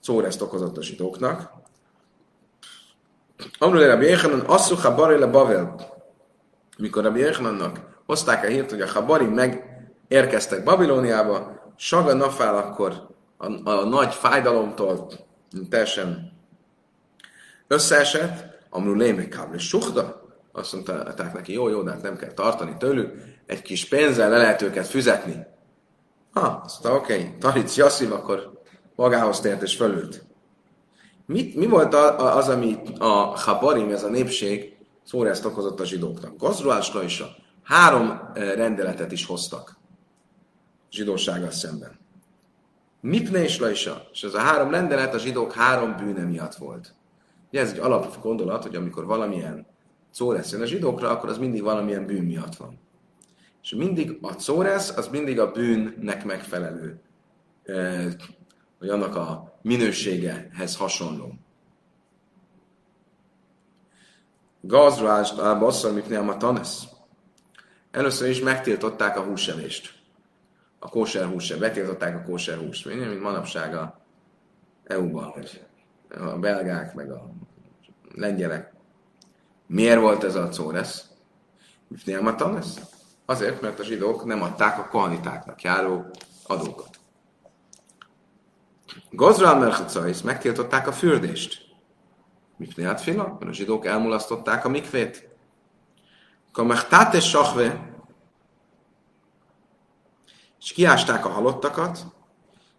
szórezt okozott a zsidóknak. Amrul Rabbi Yechanan, asszu Chabari le Bavel. Mikor Rabbi Yechanannak hozták a hírt, hogy a Chabari megérkeztek Babilóniába, Saga Nafál akkor a nagy fájdalomtól teljesen összeesett, amrul Lémi Kábli Suchda. Azt mondták neki, jó, de hát nem kell tartani tőlük, egy kis pénzzel le lehet őket füzetni. Azt mondta, oké, Taritz Jasszim, akkor magához tért és fölült. Mi volt az, ami a Habarim, ez a népség szórezt okozott a zsidóknak? Gazruásra is a 3 rendeletet is hoztak zsidósággal szemben. Mipnésra is a, és ez a 3 rendelet a zsidók 3 bűne miatt volt. Ugye ez egy alap gondolat, hogy amikor valamilyen czóresz jön a zsidókra, akkor az mindig valamilyen bűn miatt van. És mindig a czóresz, az mindig a bűnnek megfelelő, vagy annak a minőségehez hasonló. Gazruást a basszalmiknél a tanesz. Először is megtiltották a húsevést. A kóser húsevést. Betiltották a kóser húst. Mint manapság a EU-ban, hogy a belgák, meg a lengyelek. Miért volt ez a czóresz? Mifnél a tanesz? Azért, mert a zsidók nem adták a kohanitáknak járó adókat. Gazrán merchacajsz, megtiltották a fürdést. Mifnél a tfila? Mert a zsidók elmulasztották a mikvét. Kamechtáte sachve, és kiásták a halottakat,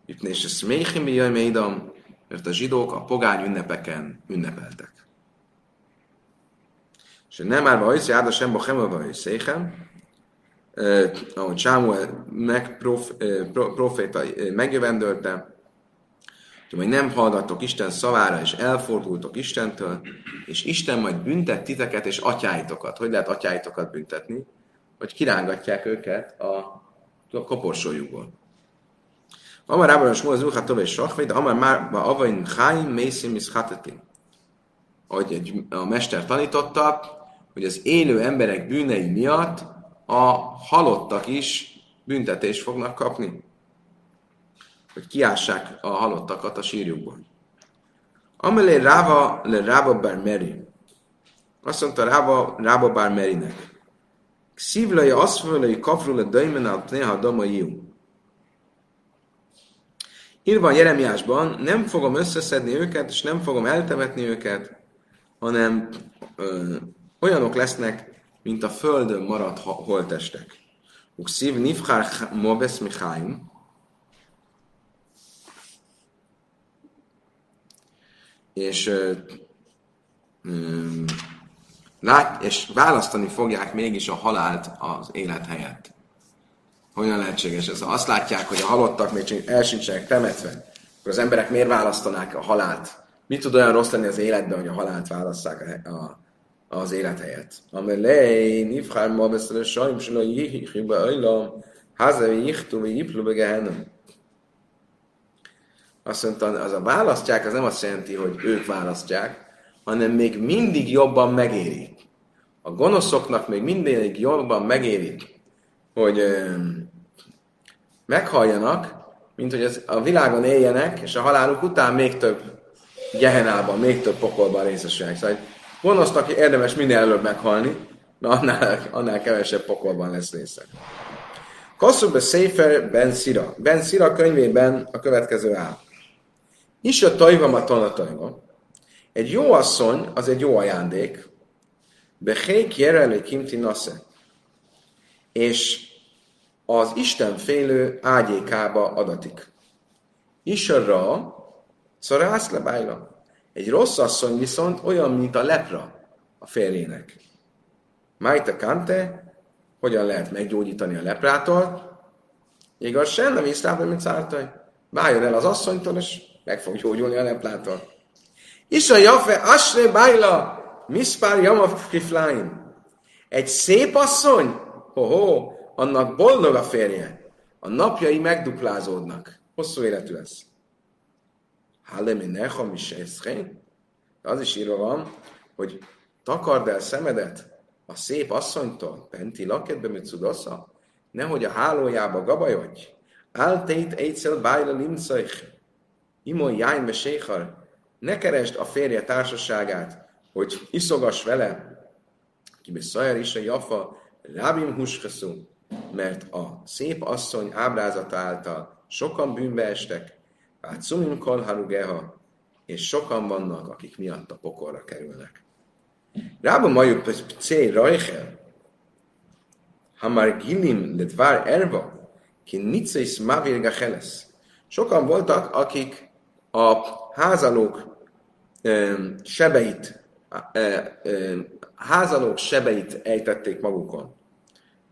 mifnél se szméchim jaj méidam, mert a zsidók a pogány ünnepeken ünnepeltek. És nem állva hajsz, jáda sem bohemelva hajszéchem, ahogy Sámuel proféta megjövendölte, hogy majd nem hallgattok Isten szavára, és elfordultok Istentől, és Isten majd büntet titeket és atyáitokat. Hogy lehet atyáitokat büntetni? Hogy kirángatják őket a koporsójukból. Amar Rában Smol az Ulhatov és Sachvét, Amar Márba Avain Chaim Mészim is Hatetin. Ahogy a mester tanította, hogy az élő emberek bűnei miatt a halottak is büntetést fognak kapni. Hogy kiássák a halottakat a sírjukban. Amelé Ráva le Ráva Barmeri. Azt mondta Ráva Barmerinek. Szívlai aszfölai kafrul a daimenát néha damaiú. Írva Jeremiásban, nem fogom összeszedni őket, és nem fogom eltemetni őket, hanem olyanok lesznek, mint a földön maradt holttestek. Ukszív nifchár mobesz micháim. És választani fogják mégis a halált az élet helyett. Hogyan lehetséges ez? Ha azt látják, hogy a halottak még el sincsenek temetve, akkor az emberek miért választanák a halált? Mit tud olyan rossz lenni az életben, hogy a halált válasszák az élet helyett? Amelé, nifchár ma beszélő sajm, sula jihihiba ajlam, házavi jihtúvi jiplúbe gehenem. Azt mondta, az a választják, az nem azt jelenti, hogy ők választják, hanem még mindig jobban megérik. A gonoszoknak még mindig jobban megérik, hogy meghalljanak, mint hogy a világon éljenek, és a haláluk után még több gehenában, még több pokolban részesülnek. Szóval gonosznak érdemes minél előbb meghalni, mert annál kevesebb pokolban lesz része. Kasszubbe Széfer Ben Szira. Ben Szira könyvében a következő áll. Is a tajvam a tanatajva. Egy jó asszony, az egy jó ajándék. Behék jerelő kimti nasze. És az istenfélő ágyékába adatik. Isra, szarász lebájla. Egy rossz asszony viszont olyan, mint a lepra a férjének. Májta kante, hogyan lehet meggyógyítani a leprától? Igaz, sem nem észlában, mint szártaj. Báljon el az asszonytól, és meg fog gyógyulni a leprától. Isra jafe, asre bájla, miszpár jamav kifláim. Egy szép asszony, annak boldog a férje. A napjai megduplázódnak. Hosszú életű lesz. Hallemi nechom is eszkén. Az is írva van, hogy takard el szemedet a szép asszonytól, penti lakedbe mit szudosza, nehogy a hálójába gabajodj. Áltét egyszer bájla nimszaich. Imon jájn meséchar. Ne keresd a férje társaságát, hogy iszogass vele. Kibe szajar is a jafa, lábim huskaszú. Mert a szép asszony ábrázata által sokan bűnbe estek. Bár cumim kalharugeha. És sokan vannak, akik miatt a pokolra kerülnek. Rába majú pcé rajchel. Hamar gilim ledvár erva. Ki nicész mávirga helesz. Sokan voltak, akik a házalók sebeit, ejtették magukon.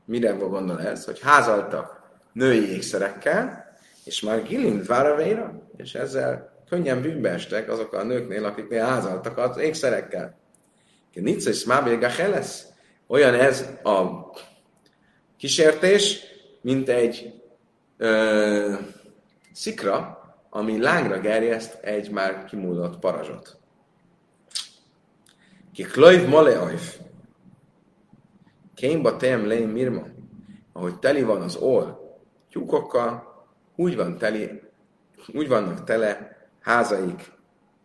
Mire gondol ez? Hogy házaltak női ékszerekkel, és már gilind váravéra, és ezzel könnyen bűnbe estek azok a nőknél, akiknél házaltak az ékszerekkel. Ki nicész mávirga helesz. Olyan ez a kísértés, mint egy szikra, ami lángra gerjeszt egy már kimúlott parazsot. Ki klöjv maleajf. Kémba tem lejn mirma. Ahogy teli van az orr tyúkokkal, úgy vannak tele házaik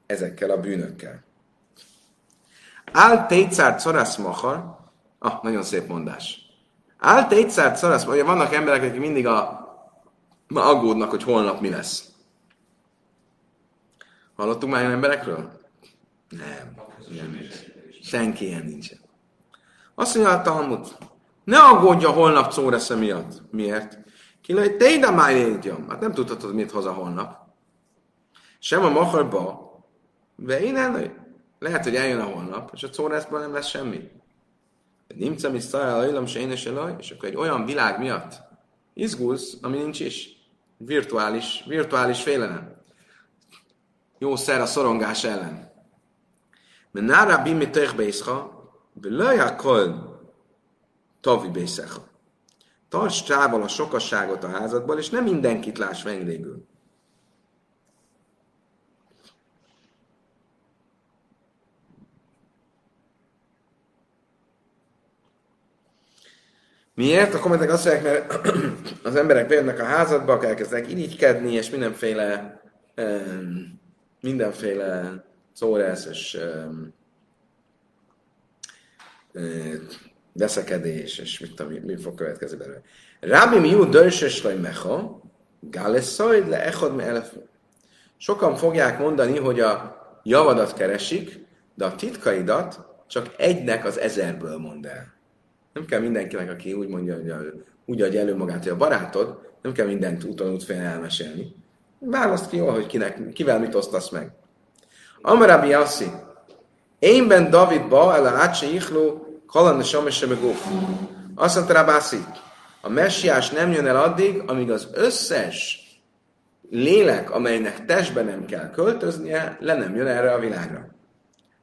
ezekkel a bűnökkel. Áll tétszár corász mahar. Ah, nagyon szép mondás. Állt egyszer szarasz, ugye vannak emberek, akik mindig aggódnak, hogy holnap mi lesz. Hallottunk már ilyen emberekről? Nem. Senki ilyen nincsen. Azt mondja a Talmud, ne aggódja holnap szóresze miatt. Miért? Kilaj, téda már légyom. Hát nem tudhatod, mit hoz a holnap. Sem a maharba, de innen lehet, hogy eljön a holnap, és a szóreszben nem lesz semmi. Nimca mi szajjal ajlam, se én se laj, és akkor egy olyan világ miatt izgulsz, ami nincs is. Virtuális félelem. Jó szer a szorongás ellen. Menára bimi tökbészha, belőjakol tovi bészeha. Tarts távol a sokasságot a házadból, és nem mindenkit láss vendégül. Miért? A kommentek azt mondják, mert az emberek bejönnek a házadba, elkezdenek irigykedni, és mindenféle szórász és veszekedés, és mi fog következni belőle. Rábi miú dörsös laj meha, gáleszaj le echod me elefő. Sokan fogják mondani, hogy a javadat keresik, de a titkaidat csak egynek az 1000-ből mondd el. Nem kell mindenkinek, aki úgy mondja, hogy úgy adja elő magát, hogy a barátod, nem kell mindent úton-útfélre elmesélni. Válaszd ki jól, hogy kivel mit osztasz meg. Amber Abbi Lazar. Énben David ba, el a ácsi ihló, kalanne samesebe góf. Azt mondta Rabbi Asi, a messiás nem jön el addig, amíg az összes lélek, amelynek testben nem kell költöznie, le nem jön erre a világra.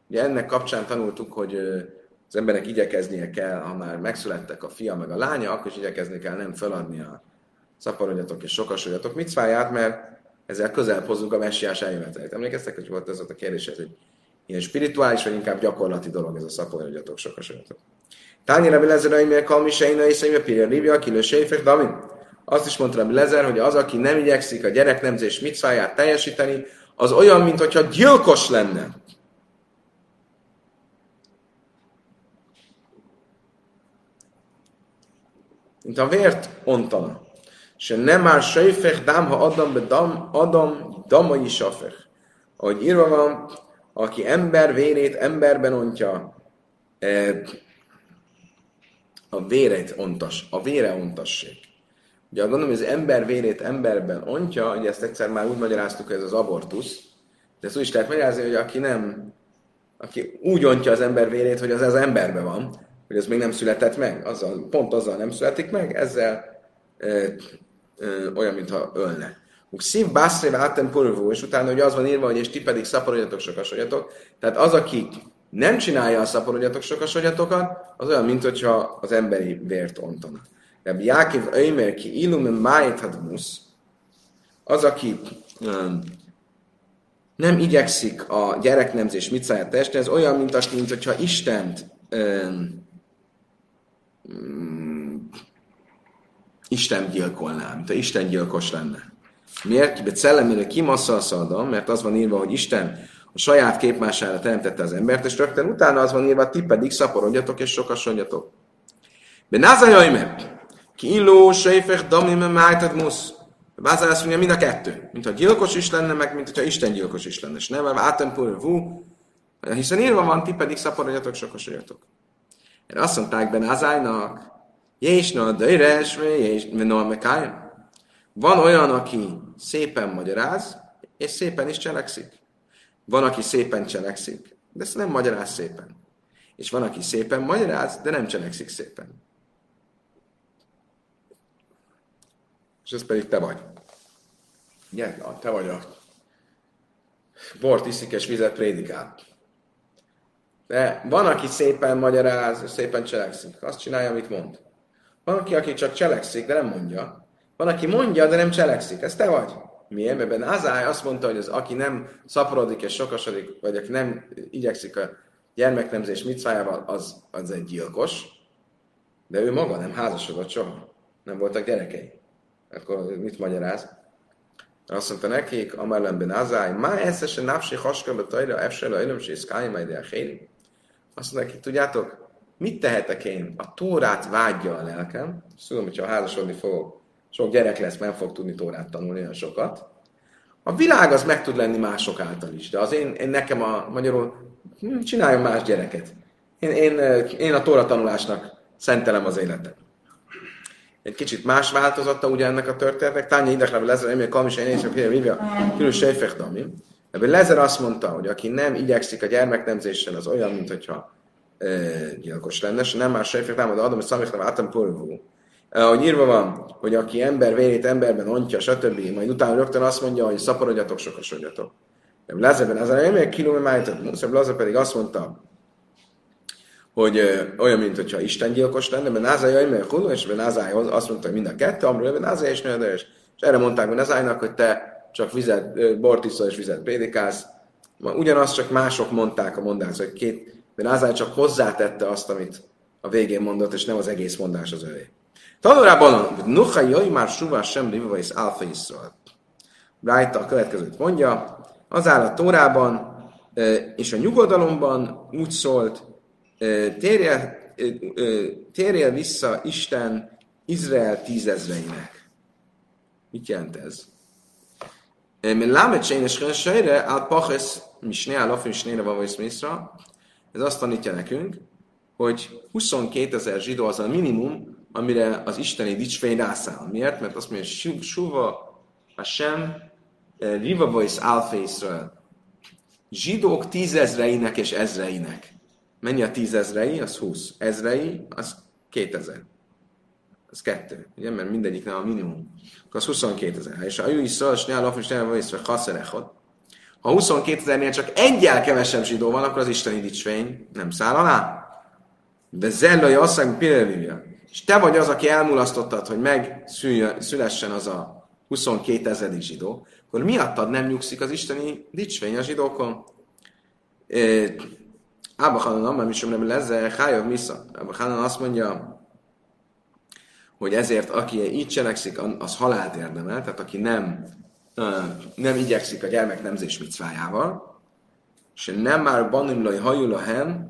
Ugye ennek kapcsán tanultuk, hogy az embernek igyekeznie kell, ha már megszülettek a fia meg a lánya, akkor is igyekezni kell nem feladni a szaporodjatok és sokasodjatok micváját, mert ezzel közel hozzunk a messiás eljövetelét. Emlékeztek, hogy volt ez a kérdés, ez egy ilyen spirituális, vagy inkább gyakorlati dolog ez a szaporodjatok, sokasodjatok. Tányi Rabbi Lazar, amire kalmiseina és amire pirjárívja, kilőséjfek, David. Azt is mondta Rabbi Lazar, hogy az, aki nem igyekszik a gyereknemzés micváját teljesíteni, az olyan, mintha gyilkos lenne. Mint a vért ontana. Se nem már sejfech dám, ha adam be dam, adam damai safech. Ahogy írva van, aki ember vérét emberben ontja, a vére ontassék. Ugye gondolom, hogy az ember vérét emberben ontja, ugye ezt egyszer már úgy magyaráztuk, hogy ez az abortusz, de ezt úgy is lehet magyarázni, hogy aki úgy ontja az ember vérét, hogy az emberben van, hogy ez még nem született meg, azzal nem születik meg, ezzel olyan, mintha ölne. Szív bászrév átem purvú, és utána ugye az van írva, hogy és ti pedig szaporodjatok, sokasodjatok. Tehát az, aki nem csinálja a szaporodjatok, sokasodjatokat, az olyan, mintha az emberi vért ontana. De Jákiv öjmer ki illum májthat musz, az, aki nem igyekszik a gyereknemzés mit szállja testén, ez olyan, mintha Istent Isten gyilkolná, mint ha Isten gyilkos lenne. Miért? Mert szellemére kimasszalsz Adam, mert az van írva, hogy Isten a saját képmására teremtette az embert, és rögtön utána az van írva, ti pedig szaporodjatok és sokasodjatok. Benázajajme! Kiló, sejfek, damime, májtad musz. Lázár azt mondja, mind a kettő. Mintha gyilkos is lenne, meg mintha Isten gyilkos is lenne. És nem, mert átempul, vú. Hiszen írva van, ti pedig szaporodjatok, sokasodjatok. Erre azt mondták Benázárnak, Jésna, döjres, mekáj. Van olyan, aki szépen magyaráz, és szépen is cselekszik. Van, aki szépen cselekszik, de ezt nem magyaráz szépen. És van, aki szépen magyaráz, de nem cselekszik szépen. És ez pedig te vagy. Igen, te vagy a bort iszik és vizet prédikál. De van, aki szépen magyaráz, és szépen cselekszik. Azt csinálja, amit mond. Van, aki csak cselekszik, de nem mondja. Van, aki mondja, de nem cselekszik. Ez te vagy. Miért? Mert Benázár azt mondta, hogy az, aki nem szaporodik és sokasodik, vagy aki nem igyekszik a gyermeknemzés micvájával, az egy gyilkos, de ő maga nem házasodott soha. Nem voltak gyerekei. Akkor mit magyaráz? Azt mondta nekik, amellem Benázár, má eszesen nápsi haskabba tajra, efsel a ölömsé, szkáj majd a hely. Azt mondta nekik, tudjátok, mit tehetek én? A Tórát vágyja a lelkem, és tudom, hogyha házasodni fogok, sok gyerek lesz, nem fog tudni Tórát tanulni olyan sokat. A világ az meg tud lenni mások által is, de az én nekem a magyarul csináljon más gyereket. Én a Tóra tanulásnak szentelem az életet. Egy kicsit más változata ugye ennek a történetnek. Tánja ideglába Lázár, emlék kamis, én észre, különös sejfekdami. Ebből Lázár azt mondta, hogy aki nem igyekszik a gyermeknemzéssel, az olyan, mintha gyilkos lenne, és nem más sejfekdám, de adom, hogy szamiknám átam polvú. Ahogy írva van, hogy aki ember vérét emberben ontja, stb. Majd utána rögtön azt mondja, hogy szaporodjatok, sokasodjatok. Lázárban az egy kilométer, Lázár pedig azt mondta, hogy olyan, mintha Isten gyilkos lenne, mert Lázár jaj, és Lázár azt mondta, hogy mind a kettő, amiről Lázár is nőadás. És erre mondták Lázárnak, hogy te csak bort iszol és vizet prédikálsz. Ugyanaz csak mások mondták a mondást, hogy Lázár csak hozzátette azt, amit a végén mondott, és nem az egész mondás az övé. Tanulában, noha jaj, már suvás sem lévő, és álfa iszol. Rájta a következőt mondja, az áll a Tórában és a nyugodalomban úgy szólt, térjél vissza Isten Izrael 10,000-ének. Mit jelent ez? Ez azt tanítja nekünk, hogy 22,000 zsidó az a minimum, amire az isteni dicsfény rászáll. Miért? Mert azt mondja, hogy Suva Hashem Riva Voice Alfa Israel. Zsidók 10,000-ének és 1000-ének. Mennyi a 10,000, az 20. 1000, az 2000. Az 2. Ugye, mert mindegyiknál a minimum. Akkor az 22,000. És a Jújszal, Snyálaf, és Snyálaf, és Hasszerechot. Ha 22,000-nél csak egyel kevesebb zsidó van, akkor az isteni dicsfény nem száll alá. De Zellai Asszang Pirelivia. És te vagy az, aki elmulasztottad, hogy megszülessen az a 22,000 zsidó, akkor miattad nem nyugszik az isteni dicsfény a zsidókon. Ábachanan, mert misom nem lesz, Hájomi Isza. Ábachanan azt mondja, hogy ezért, aki így cselekszik, az halált érdemel, tehát aki nem igyekszik a gyermeknemzés micvájával, és nem már banimlai hajulahem,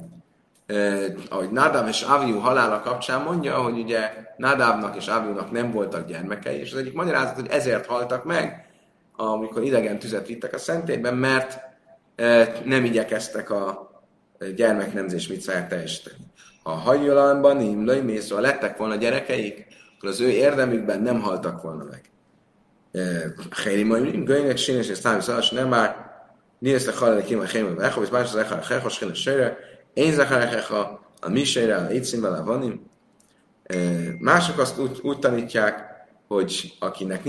ahogy Nádáv és Áviú halála kapcsán mondja, hogy ugye Nádávnak és Áviúnak nem voltak gyermekei, és az egyik magyarázat, hogy ezért haltak meg, amikor idegen tüzet vittek a szentélyben, mert nem igyekeztek a gyermeknemzés micváját teljesíteni. Ha a hajjolamban, imlai mészva lettek volna gyerekeik, akkor az ő érdemükben nem haltak volna meg. Hélimaim, gölynek, sínes és számítszalas, nem már néztek halálni ki, majd hélimaim, és bársad lehal, hechos, hínesőre, én Zaharechecha, a Misére, a Itzinvel, a Vanim. Mások azt úgy tanítják, hogy akinek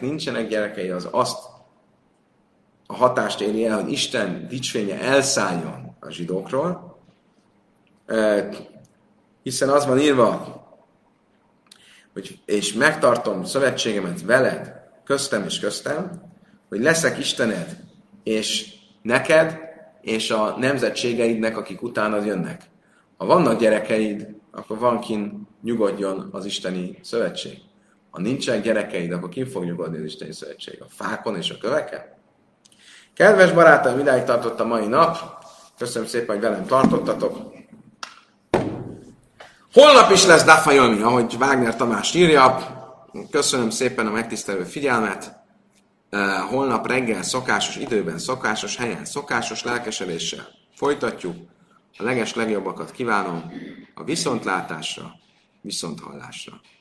nincsenek gyerekei, az azt a hatást éri el, hogy Isten dicsfénye elszálljon a zsidókról. Hiszen az van írva, hogy és megtartom szövetségemet veled, köztem és köztem, hogy leszek Istened, és neked, és a nemzetségeidnek, akik utánad jönnek. Ha vannak gyerekeid, akkor van kin nyugodjon az isteni szövetség. Ha nincsen gyerekeid, akkor kin fog nyugodni az isteni szövetség? A fákon és a köveken? Kedves barátom, idáig tartott a mai nap. Köszönöm szépen, hogy velem tartottatok. Holnap is lesz Dáf Hájomi, ahogy Wagner Tamás írja. Köszönöm szépen a megtisztelő figyelmet. Holnap reggel szokásos időben, szokásos helyen, szokásos lelkesedéssel folytatjuk. A legeslegjobbakat kívánom a viszontlátásra, viszonthallásra.